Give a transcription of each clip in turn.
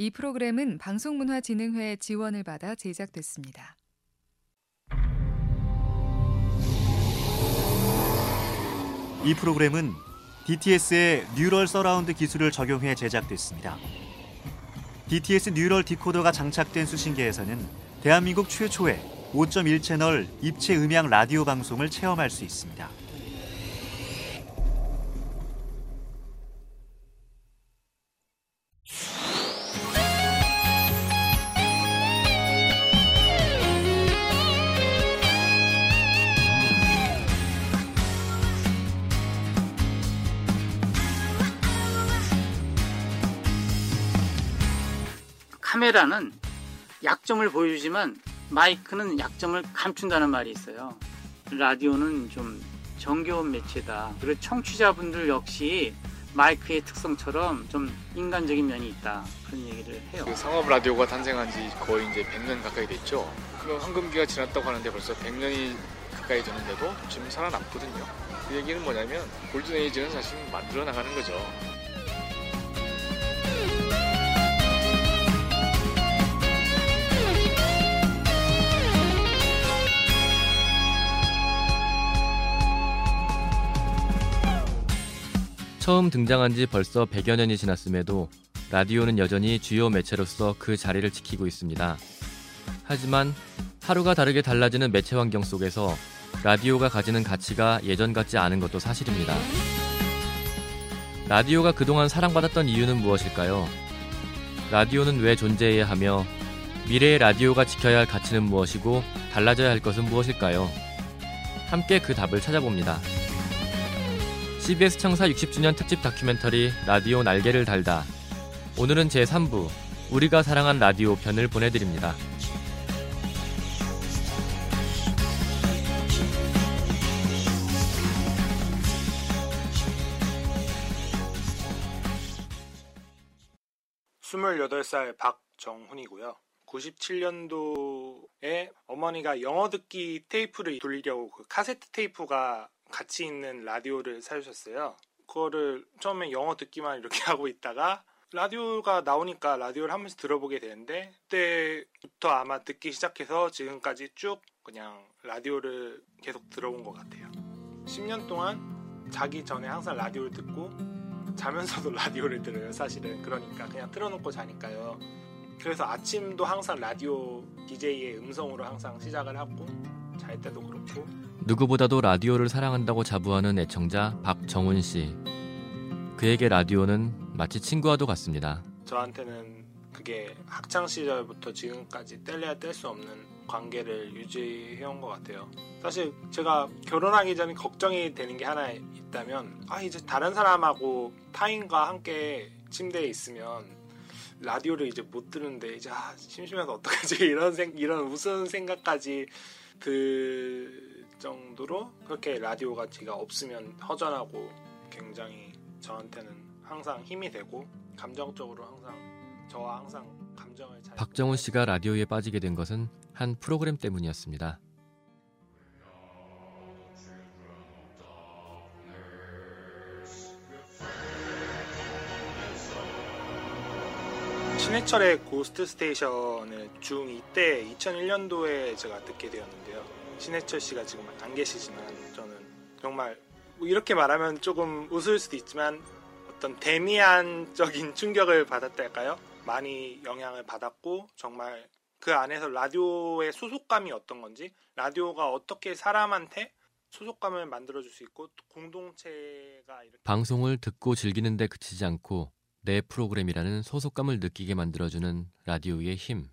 이 프로그램은 방송문화진흥회의 지원을 받아 제작됐습니다. 이 프로그램은 DTS의 뉴럴 서라운드 기술을 적용해 제작됐습니다. DTS 뉴럴 디코더가 장착된 수신기에서는 대한민국 최초의 5.1 채널 입체 음향 라디오 방송을 체험할 수 있습니다. 카메라는 약점을 보여주지만 마이크는 약점을 감춘다는 말이 있어요. 라디오는 좀 정겨운 매체다. 그리고 청취자분들 역시 마이크의 특성처럼 좀 인간적인 면이 있다. 그런 얘기를 해요. 상업 라디오가 탄생한 지 거의 이제 100년 가까이 됐죠. 그럼 황금기가 지났다고 하는데 벌써 100년이 가까이 되는데도 지금 살아남거든요. 그 얘기는 뭐냐면 골든에이지는 사실 만들어 나가는 거죠. 처음 등장한 지 벌써 100여 년이 지났음에도 라디오는 여전히 주요 매체로서 그 자리를 지키고 있습니다. 하지만 하루가 다르게 달라지는 매체 환경 속에서 라디오가 가지는 가치가 예전 같지 않은 것도 사실입니다. 라디오가 그동안 사랑받았던 이유는 무엇일까요? 라디오는 왜 존재해야 하며 미래의 라디오가 지켜야 할 가치는 무엇이고 달라져야 할 것은 무엇일까요? 함께 그 답을 찾아봅니다. CBS 청사 60주년 특집 다큐멘터리 라디오 날개를 달다. 오늘은 제3부 우리가 사랑한 라디오 편을 보내드립니다. 스물여덟 살 박정훈이고요. 97년도에 어머니가 영어 듣기 테이프를 돌리려고 그 카세트 테이프가 같이 있는 라디오를 사주셨어요. 그거를 처음에 영어 듣기만 이렇게 하고 있다가 라디오가 나오니까 라디오를 한 번씩 들어보게 되는데 그때부터 아마 듣기 시작해서 지금까지 쭉 그냥 라디오를 계속 들어온 것 같아요. 10년 동안 자기 전에 항상 라디오를 듣고 자면서도 라디오를 들어요. 사실은 그러니까 그냥 틀어놓고 자니까요. 그래서 아침도 항상 라디오 DJ의 음성으로 항상 시작을 하고 잘 때도 그렇고. 누구보다도 라디오를 사랑한다고 자부하는 애청자 박정훈 씨. 그에게 라디오는 마치 친구와도 같습니다. 저한테는 그게 학창 시절부터 지금까지 뗄래야 뗄 수 없는 관계를 유지해온 것 같아요. 사실 제가 결혼하기 전에 걱정이 되는 게 하나 있다면 이제 다른 사람하고 타인과 함께 침대에 있으면 라디오를 이제 못 듣는데 이제 심심해서 어떡하지 이런 우스운 생각까지 들 정도로 그렇게 라디오가 제가 없으면 허전하고 굉장히 저한테는 항상 힘이 되고 감정적으로 항상 저와 항상 감정을 잘. 박정훈 씨가 라디오에 빠지게 된 것은 한 프로그램 때문이었습니다. 신해철의 고스트 스테이션을 중2 때 2001년도에 제가 듣게 되었는데요. 신해철 씨가 지금 안 계시지만 저는 정말 이렇게 말하면 조금 웃을 수도 있지만 어떤 데미안적인 충격을 받았다 할까요? 많이 영향을 받았고 정말 그 안에서 라디오의 소속감이 어떤 건지 라디오가 어떻게 사람한테 소속감을 만들어줄 수 있고 공동체가 이렇게 방송을 듣고 즐기는 데 그치지 않고 내 프로그램이라는 소속감을 느끼게 만들어주는 라디오의 힘.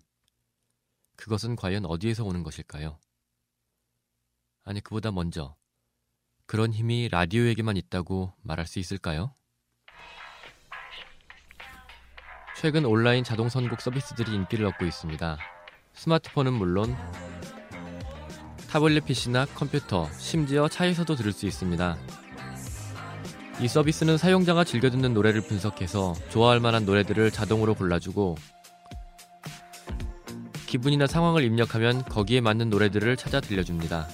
그것은 과연 어디에서 오는 것일까요? 아니, 그보다 먼저 그런 힘이 라디오에게만 있다고 말할 수 있을까요? 최근 온라인 자동 선곡 서비스들이 인기를 얻고 있습니다. 스마트폰은 물론 타블릿 PC나 컴퓨터, 심지어 차에서도 들을 수 있습니다. 이 서비스는 사용자가 즐겨 듣는 노래를 분석해서 좋아할 만한 노래들을 자동으로 골라주고 기분이나 상황을 입력하면 거기에 맞는 노래들을 찾아 들려줍니다.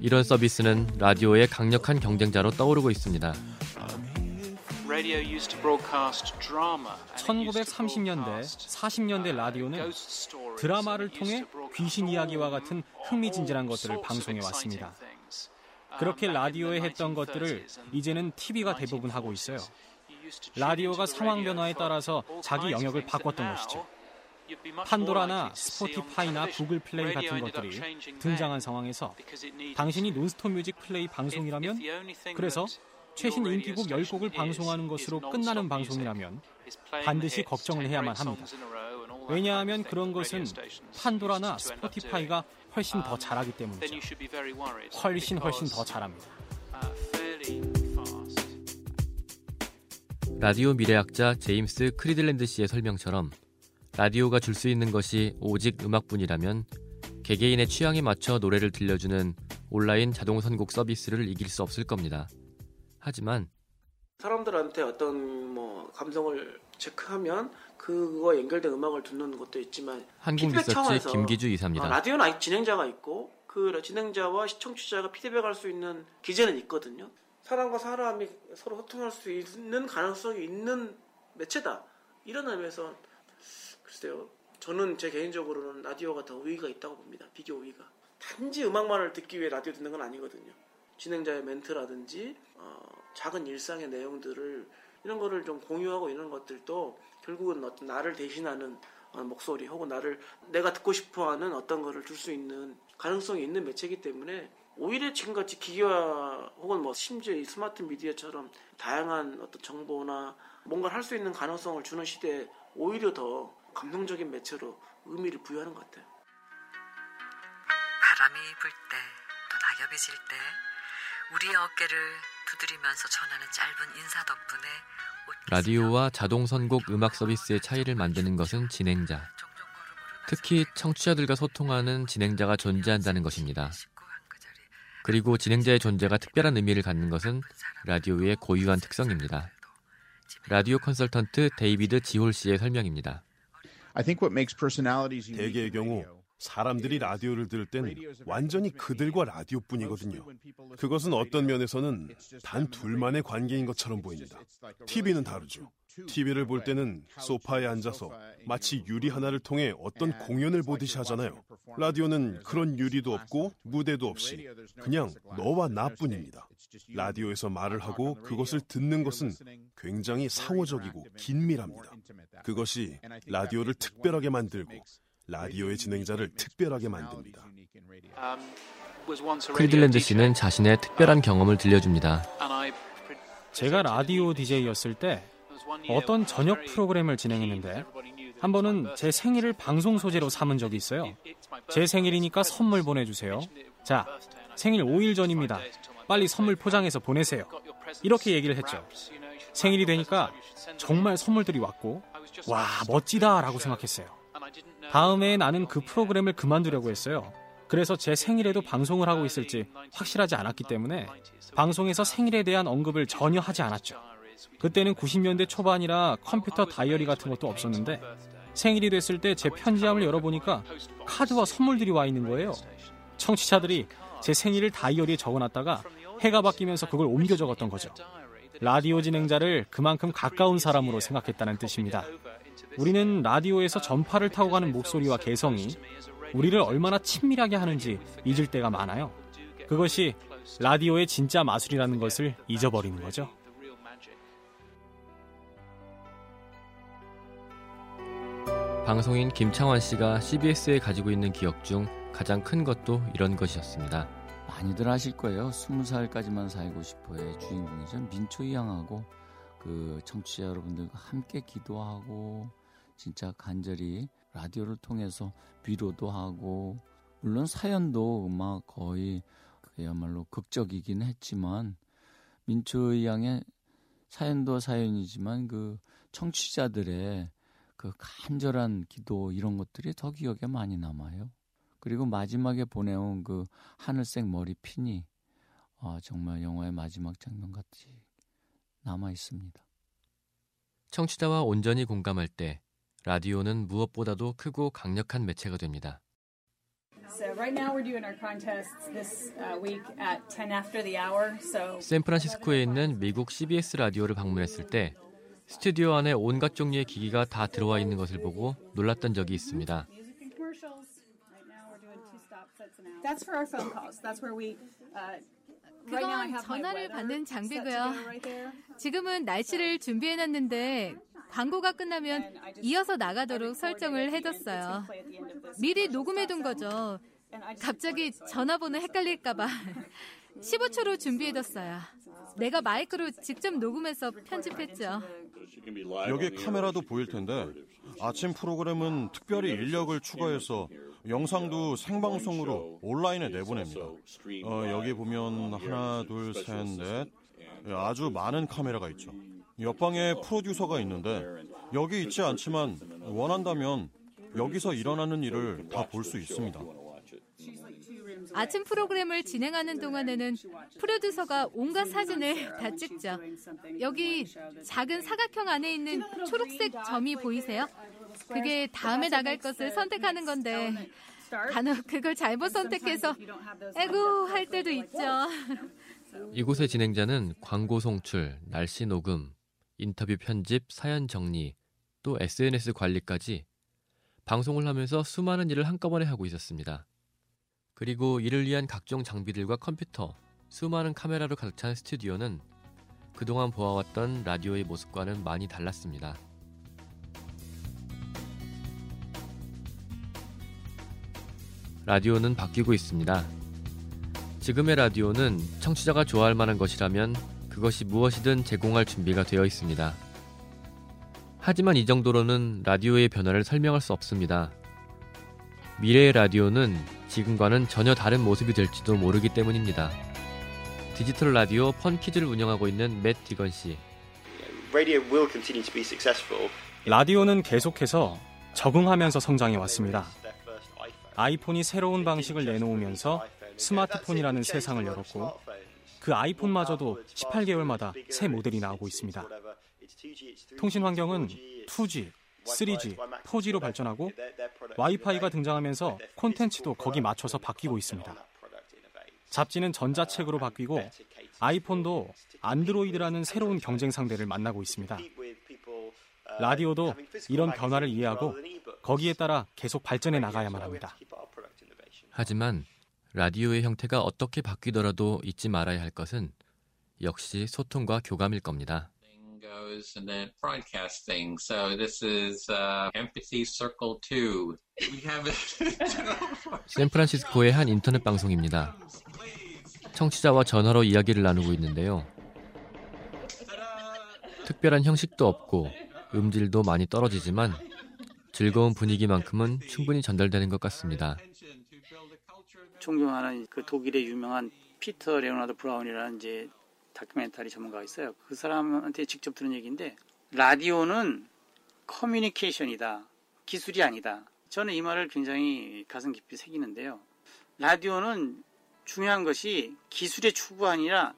이런 서비스는 라디오의 강력한 경쟁자로 떠오르고 있습니다. 1930년대, 40년대 라디오는 드라마를 통해 귀신 이야기와 같은 흥미진진한 것들을 방송해 왔습니다. 그렇게 라디오에 했던 것들을 이제는 TV가 대부분 하고 있어요. 라디오가 상황 변화에 따라서 자기 영역을 바꿨던 것이죠. 판도라나 스포티파이나 구글 플레이 같은 것들이 등장한 상황에서 당신이 논스톱 뮤직 플레이 방송이라면, 그래서 최신 인기곡 10곡을 방송하는 것으로 끝나는 방송이라면 반드시 걱정을 해야만 합니다. 왜냐하면 그런 것은 판도라나 스포티파이가 훨씬 더 잘하기 때문이죠. 훨씬 더 잘합니다. 라디오 미래학자 제임스 크리들랜드 씨의 설명처럼 라디오가 줄 수 있는 것이 오직 음악뿐이라면 개개인의 취향에 맞춰 노래를 들려주는 온라인 자동 선곡 서비스를 이길 수 없을 겁니다. 하지만 사람들한테 어떤 감성을 체크하면 그거 연결된 음악을 듣는 것도 있지만, 한국 리서치 김기주 이사입니다. 라디오는 진행자가 있고 그 진행자와 시청자가 피드백할 수 있는 기제는 있거든요. 사람과 사람이 서로 소통할 수 있는 가능성이 있는 매체다. 이런 의미에서 글쎄요, 저는 제 개인적으로는 라디오가 더 우위가 있다고 봅니다. 비교 우위가. 단지 음악만을 듣기 위해 라디오 듣는 건 아니거든요. 진행자의 멘트라든지 작은 일상의 내용들을, 이런 거를 좀 공유하고 이런 것들도 결국은 어떤 나를 대신하는 목소리 혹은 나를 내가 듣고 싶어하는 어떤 거를 줄 수 있는 가능성이 있는 매체이기 때문에, 오히려 지금같이 기계화 혹은 심지어 이 스마트 미디어처럼 다양한 어떤 정보나 뭔가를 할 수 있는 가능성을 주는 시대에 오히려 더 감성적인 매체로 의미를 부여하는 것 같아요. 바람이 불 때 또 낙엽이 질 때 우리의 어깨를 두드리면서 전하는 짧은 인사 덕분에 라디오와 자동 선곡 음악 서비스의 차이를 만드는 것은 진행자, 특히 청취자들과 소통하는 진행자가 존재한다는 것입니다. 그리고 진행자의 존재가 특별한 의미를 갖는 것은 라디오의 고유한 특성입니다. 라디오 컨설턴트 데이비드 지홀 씨의 설명입니다. 대개의 경우 사람들이 라디오를 들을 때는 완전히 그들과 라디오뿐이거든요. 그것은 어떤 면에서는 단 둘만의 관계인 것처럼 보입니다. TV는 다르죠. TV를 볼 때는 소파에 앉아서 마치 유리 하나를 통해 어떤 공연을 보듯이 하잖아요. 라디오는 그런 유리도 없고 무대도 없이 그냥 너와 나뿐입니다. 라디오에서 말을 하고 그것을 듣는 것은 굉장히 상호적이고 긴밀합니다. 그것이 라디오를 특별하게 만들고 라디오의 진행자를 특별하게 만듭니다. 크리들랜드 씨는 자신의 특별한 경험을 들려줍니다. 제가 라디오 DJ였을 때 어떤 저녁 프로그램을 진행했는데, 한 번은 제 생일을 방송 소재로 삼은 적이 있어요. 제 생일이니까 선물 보내주세요. 자, 생일 5일 전입니다. 빨리 선물 포장해서 보내세요. 이렇게 얘기를 했죠. 생일이 되니까 정말 선물들이 왔고, 와, 멋지다 라고 생각했어요. 다음에 나는 그 프로그램을 그만두려고 했어요. 그래서 제 생일에도 방송을 하고 있을지 확실하지 않았기 때문에 방송에서 생일에 대한 언급을 전혀 하지 않았죠. 그때는 90년대 초반이라 컴퓨터 다이어리 같은 것도 없었는데, 생일이 됐을 때 제 편지함을 열어보니까 카드와 선물들이 와 있는 거예요. 청취자들이 제 생일을 다이어리에 적어놨다가 해가 바뀌면서 그걸 옮겨 적었던 거죠. 라디오 진행자를 그만큼 가까운 사람으로 생각했다는 뜻입니다. 우리는 라디오에서 전파를 타고 가는 목소리와 개성이 우리를 얼마나 친밀하게 하는지 잊을 때가 많아요. 그것이 라디오의 진짜 마술이라는 것을 잊어버리는 거죠. 방송인 김창완 씨가 CBS에 가지고 있는 기억 중 가장 큰 것도 이런 것이었습니다. 많이들 아실 거예요. 20살까지만 살고 싶어의 주인공이죠. 민초이 양하고 그 청취자 여러분들과 함께 기도하고 진짜 간절히 라디오를 통해서 위로도 하고, 물론 사연도 음악 거의 그야말로 극적이긴 했지만, 민초이 양의 사연도 사연이지만 그 청취자들의 그 간절한 기도, 이런 것들이 더 기억에 많이 남아요. 그리고 마지막에 보내온 그 하늘색 머리 핀이 정말 영화의 마지막 장면같이 남아있습니다. 청취자와 온전히 공감할 때 라디오는 무엇보다도 크고 강력한 매체가 됩니다. 샌프란시스코에 있는 미국 CBS 라디오를 방문했을 때 스튜디오 안에 온갖 종류의 기기가 다 들어와 있는 것을 보고 놀랐던 적이 있습니다. 그건 전화를 받는 장비고요. 지금은 날씨를 준비해놨는데 광고가 끝나면 이어서 나가도록 설정을 해뒀어요. 미리 녹음해둔 거죠. 갑자기 전화번호 헷갈릴까 봐 15초로 준비해뒀어요. 내가 마이크로 직접 녹음해서 편집했죠. 여기 카메라도 보일 텐데 아침 프로그램은 특별히 인력을 추가해서 영상도 생방송으로 온라인에 내보냅니다. 여기 보면 하나, 둘, 셋, 넷 아주 많은 카메라가 있죠. 옆방에 프로듀서가 있는데 여기 있지 않지만 원한다면 여기서 일어나는 일을 다 볼 수 있습니다. 아침 프로그램을 진행하는 동안에는 프로듀서가 온갖 사진을 다 찍죠. 여기 작은 사각형 안에 있는 초록색 점이 보이세요? 그게 다음에 나갈 것을 선택하는 건데 간혹 그걸 잘못 선택해서 에구 할 때도 있죠. 이곳의 진행자는 광고 송출, 날씨 녹음, 인터뷰 편집, 사연 정리, 또 SNS 관리까지 방송을 하면서 수많은 일을 한꺼번에 하고 있었습니다. 그리고 이를 위한 각종 장비들과 컴퓨터, 수많은 카메라로 가득 찬 스튜디오는 그동안 보아왔던 라디오의 모습과는 많이 달랐습니다. 라디오는 바뀌고 있습니다. 지금의 라디오는 청취자가 좋아할 만한 것이라면 그것이 무엇이든 제공할 준비가 되어 있습니다. 하지만 이 정도로는 라디오의 변화를 설명할 수 없습니다. 미래의 라디오는 지금과는 전혀 다른 모습이 될지도 모르기 때문입니다. 디지털 라디오 펀키즈를 운영하고 있는 맷 디건 씨. 라디오는 계속해서 적응하면서 성장해 왔습니다. 아이폰이 새로운 방식을 내놓으면서 스마트폰이라는 세상을 열었고 그 아이폰마저도 18개월마다 새 모델이 나오고 있습니다. 통신 환경은 2G, 3G, 4G로 발전하고 와이파이가 등장하면서 콘텐츠도 거기 맞춰서 바뀌고 있습니다. 잡지는 전자책으로 바뀌고 아이폰도 안드로이드라는 새로운 경쟁 상대를 만나고 있습니다. 라디오도 이런 변화를 이해하고 거기에 따라 계속 발전해 나가야만 합니다. 하지만 라디오의 형태가 어떻게 바뀌더라도 잊지 말아야 할 것은 역시 소통과 교감일 겁니다. And then broadcasting. So this is empathy circle 2. We have 샌프란시스코의 한 인터넷 방송입니다. 청취자와 전화로 이야기를 나누고 있는데요. 특별한 형식도 없고 음질도 많이 떨어지지만 즐거운 분위기만큼은 충분히 전달되는 것 같습니다. 존경하는 그 독일의 유명한 피터 레오나드 브라운이라는 이제 다큐멘터리 전문가가 있어요. 그 사람한테 직접 들은 얘기인데 라디오는 커뮤니케이션이다. 기술이 아니다. 저는 이 말을 굉장히 가슴 깊이 새기는데요. 라디오는 중요한 것이 기술의 추구가 아니라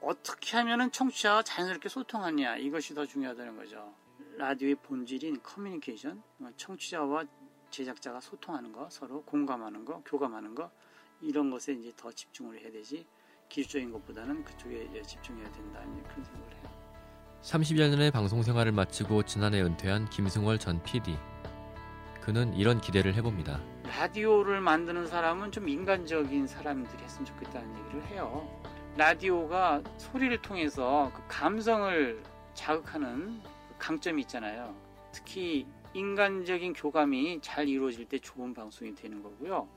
어떻게 하면 청취자와 자연스럽게 소통하냐. 이것이 더 중요하다는 거죠. 라디오의 본질인 커뮤니케이션, 청취자와 제작자가 소통하는 거, 서로 공감하는 거, 교감하는 거 이런 것에 이제 더 집중을 해야 되지 기술적인 것보다는 그쪽에 집중해야 된다 그런 생각을 해요. 30여 년의 방송 생활을 마치고 지난해 은퇴한 김승월 전 PD. 그는 이런 기대를 해봅니다. 라디오를 만드는 사람은 좀 인간적인 사람들이 했으면 좋겠다는 얘기를 해요. 라디오가 소리를 통해서 그 감성을 자극하는 강점이 있잖아요. 특히 인간적인 교감이 잘 이루어질 때 좋은 방송이 되는 거고요.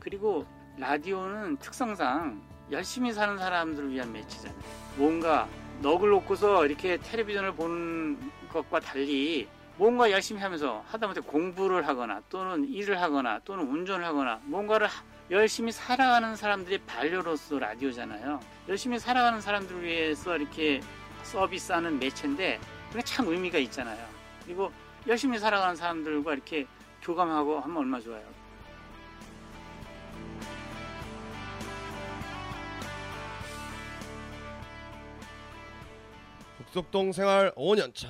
그리고 라디오는 특성상 열심히 사는 사람들을 위한 매체잖아요. 뭔가 넋을 놓고서 이렇게 텔레비전을 보는 것과 달리 뭔가 열심히 하면서 하다못해 공부를 하거나 또는 일을 하거나 또는 운전을 하거나 뭔가를 열심히 살아가는 사람들의 반려로서 라디오잖아요. 열심히 살아가는 사람들을 위해서 이렇게 서비스하는 매체인데 그게 참 의미가 있잖아요. 그리고 열심히 살아가는 사람들과 이렇게 교감하고 하면 얼마나 좋아요. 북석동 생활 5년차.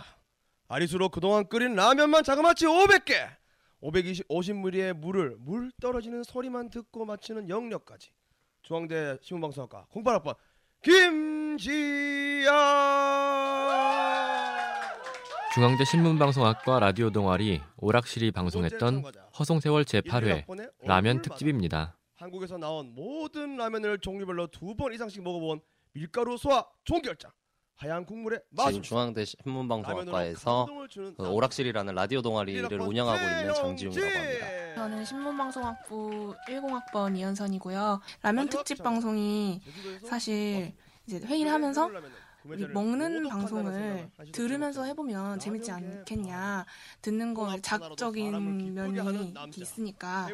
아리수로 그동안 끓인 라면만 자그마치 500개! 550ml의 물을 물 떨어지는 소리만 듣고 맞히는 영역까지. 중앙대 신문방송학과 08학번 김지아. 중앙대 신문방송학과 라디오 동아리 오락실이 방송했던 허송세월 제8회 라면 특집입니다. 한국에서 나온 모든 라면을 종류별로 2번 이상씩 먹어본 밀가루 소화 종결장 하얀 국물의 맛. 지금 중앙대 신문방송학과에서 오락실이라는 라디오 동아리를 운영하고 있는 장지웅이라고 합니다. 저는 신문방송학부 10학번 이현선이고요. 라면 특집 방송이 사실 이제 회의를 하면서 우리 먹는 방송을 들으면서 해보면 재밌지 않겠냐, 듣는 거 자극적인 면이 있으니까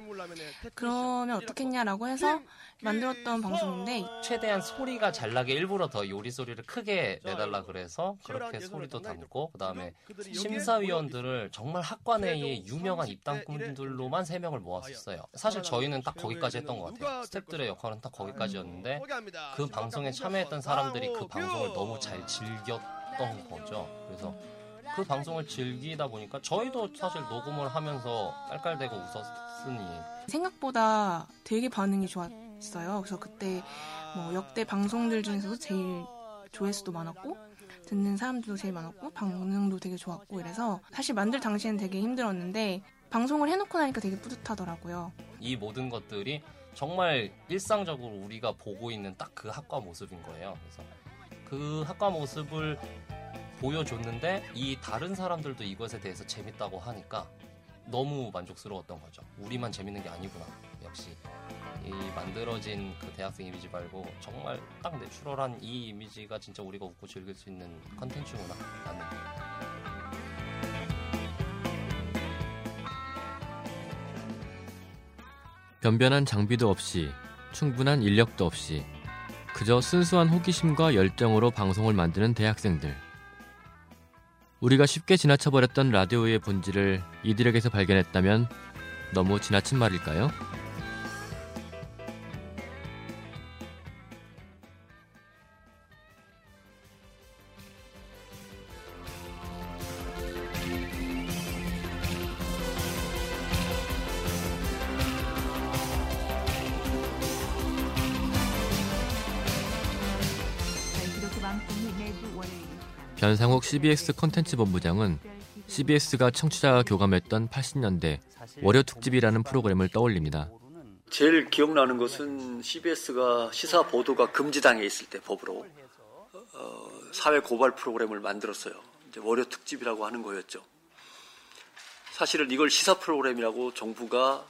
그러면 어떻겠냐라고 해서 만들었던 방송인데, 최대한 소리가 잘 나게 일부러 더 요리 소리를 크게 내달라 그래서 그렇게 소리도 담고, 그 다음에 심사위원들을 정말 학과 내에 유명한 입당꾼들로만 3명을 모았었어요. 사실 저희는 딱 거기까지 했던 것 같아요. 스태프들의 역할은 딱 거기까지였는데 그 방송에 참여했던 사람들이 그 방송을 너무 잘 즐겼던 거죠. 그래서 그 방송을 즐기다 보니까 저희도 사실 녹음을 하면서 깔깔대고 웃었으니 생각보다 되게 반응이 좋았어요. 그래서 그때 뭐 역대 방송들 중에서도 제일 조회수도 많았고 듣는 사람들도 제일 많았고 반응도 되게 좋았고, 이래서 사실 만들 당시엔 되게 힘들었는데 방송을 해놓고 나니까 되게 뿌듯하더라고요. 이 모든 것들이 정말 일상적으로 우리가 보고 있는 딱 그 학과 모습인 거예요. 그래서 그 학과 모습을 보여줬는데 이 다른 사람들도 이것에 대해서 재밌다고 하니까 너무 만족스러웠던 거죠. 우리만 재밌는 게 아니구나. 역시 이 만들어진 그 대학생 이미지 말고 정말 딱 내추럴한 이 이미지가 진짜 우리가 웃고 즐길 수 있는 컨텐츠구나. 변변한 장비도 없이 충분한 인력도 없이 그저 순수한 호기심과 열정으로 방송을 만드는 대학생들. 우리가 쉽게 지나쳐버렸던 라디오의 본질을 이들에게서 발견했다면 너무 지나친 말일까요? 변상욱 CBS 콘텐츠 본부장은 CBS가 청취자와 교감했던 80년대 월요 특집이라는 프로그램을 떠올립니다. 제일 기억나는 것은 CBS가 시사 보도가 금지당해 있을 때 법으로 사회 고발 프로그램을 만들었어요. 이제 월요 특집이라고 하는 거였죠. 사실은 이걸 시사 프로그램이라고 정부가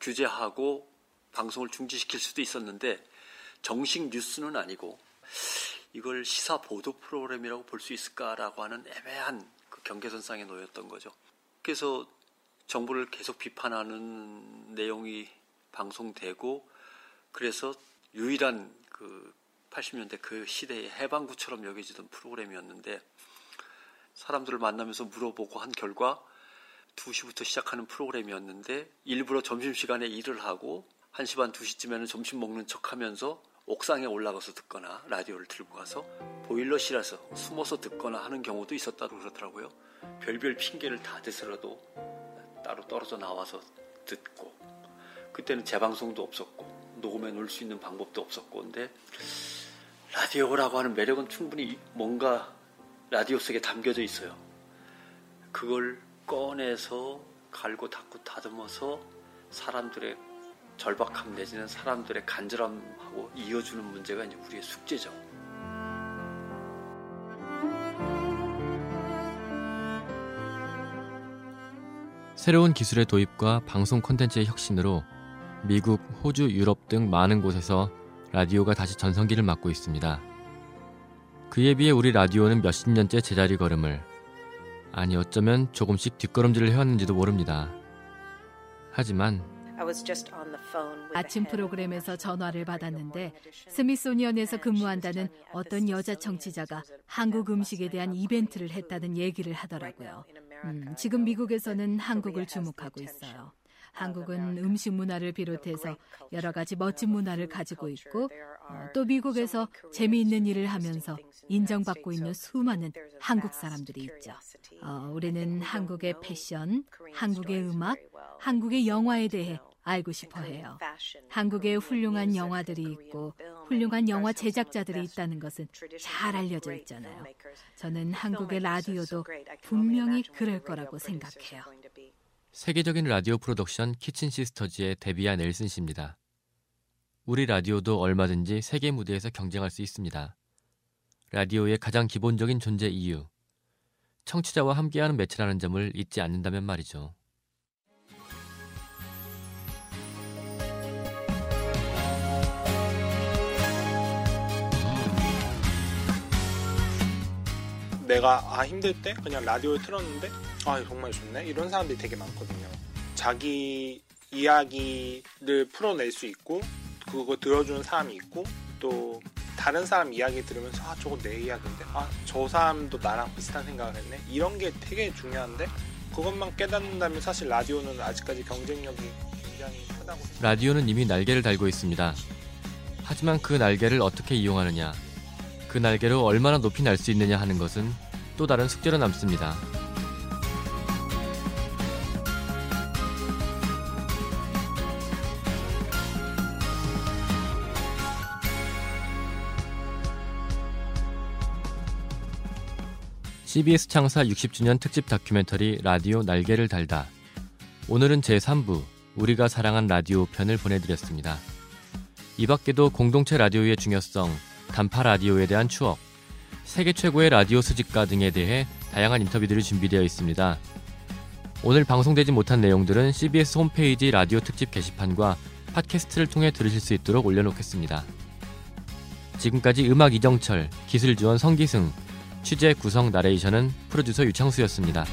규제하고 방송을 중지시킬 수도 있었는데 정식 뉴스는 아니고 이걸 시사 보도 프로그램이라고 볼 수 있을까라고 하는 애매한 그 경계선상에 놓였던 거죠. 그래서 정부를 계속 비판하는 내용이 방송되고, 그래서 유일한 그 80년대 그 시대의 해방구처럼 여겨지던 프로그램이었는데, 사람들을 만나면서 물어보고 한 결과 2시부터 시작하는 프로그램이었는데 일부러 점심시간에 일을 하고 1시 반 2시쯤에는 점심 먹는 척하면서 옥상에 올라가서 듣거나 라디오를 들고 가서 보일러실에서 숨어서 듣거나 하는 경우도 있었다고 그러더라고요. 별별 핑계를 다 대서라도 따로 떨어져 나와서 듣고, 그때는 재방송도 없었고 녹음해 놓을 수 있는 방법도 없었고, 근데 라디오라고 하는 매력은 충분히 뭔가 라디오 속에 담겨져 있어요. 그걸 꺼내서 갈고 닦고 다듬어서 사람들의 절박함 내지는 사람들의 간절함하고 이어주는 문제가 이제 우리의 숙제죠. 새로운 기술의 도입과 방송 콘텐츠의 혁신으로 미국, 호주, 유럽 등 많은 곳에서 라디오가 다시 전성기를 맞고 있습니다. 그에 비해 우리 라디오는 몇십 년째 제자리 걸음을, 아니 어쩌면 조금씩 뒷걸음질을 해왔는지도 모릅니다. 하지만 아침 프로그램에서 전화를 받았는데 스미소니언에서 근무한다는 어떤 여자 청취자가 한국 음식에 대한 이벤트를 했다는 얘기를 하더라고요. 지금 미국에서는 한국을 주목하고 있어요. 한국은 음식 문화를 비롯해서 여러 가지 멋진 문화를 가지고 있고 또 미국에서 재미있는 일을 하면서 인정받고 있는 수많은 한국 사람들이 있죠. 우리는 한국의 패션, 한국의 음악, 한국의 영화에 대해 알고 싶어 해요. 한국에 훌륭한 영화들이 있고 훌륭한 영화 제작자들이 있다는 것은 잘 알려져 있잖아요. 저는 한국의 라디오도 분명히 그럴 거라고 생각해요. 세계적인 라디오 프로덕션 키친 시스터즈의 데비아 넬슨 씨입니다. 우리 라디오도 얼마든지 세계 무대에서 경쟁할 수 있습니다. 라디오의 가장 기본적인 존재 이유, 청취자와 함께하는 매체라는 점을 잊지 않는다면 말이죠. 내가 힘들 때 그냥 라디오를 틀었는데 정말 좋네 이런 사람들이 되게 많거든요. 자기 이야기를 풀어낼 수 있고 그거 들어주는 사람이 있고 또 다른 사람 이야기 들으면서 저거 내 이야기인데 저 사람도 나랑 비슷한 생각을 했네 이런 게 되게 중요한데 그것만 깨닫는다면 사실 라디오는 아직까지 경쟁력이 굉장히 크다고 생각합니다. 라디오는 이미 날개를 달고 있습니다. 하지만 그 날개를 어떻게 이용하느냐 그 날개로 얼마나 높이 날 수 있느냐 하는 것은 또 다른 숙제로 남습니다. CBS 창사 60주년 특집 다큐멘터리 라디오 날개를 달다. 오늘은 제3부 우리가 사랑한 라디오 편을 보내드렸습니다. 이 밖에도 공동체 라디오의 중요성, 단파 라디오에 대한 추억, 세계 최고의 라디오 수집가 등에 대해 다양한 인터뷰들이 준비되어 있습니다. 오늘 방송되지 못한 내용들은 CBS 홈페이지 라디오 특집 게시판과 팟캐스트를 통해 들으실 수 있도록 올려놓겠습니다. 지금까지 음악 이정철, 기술 지원 성기승, 취재 구성 나레이션은 프로듀서 유창수였습니다.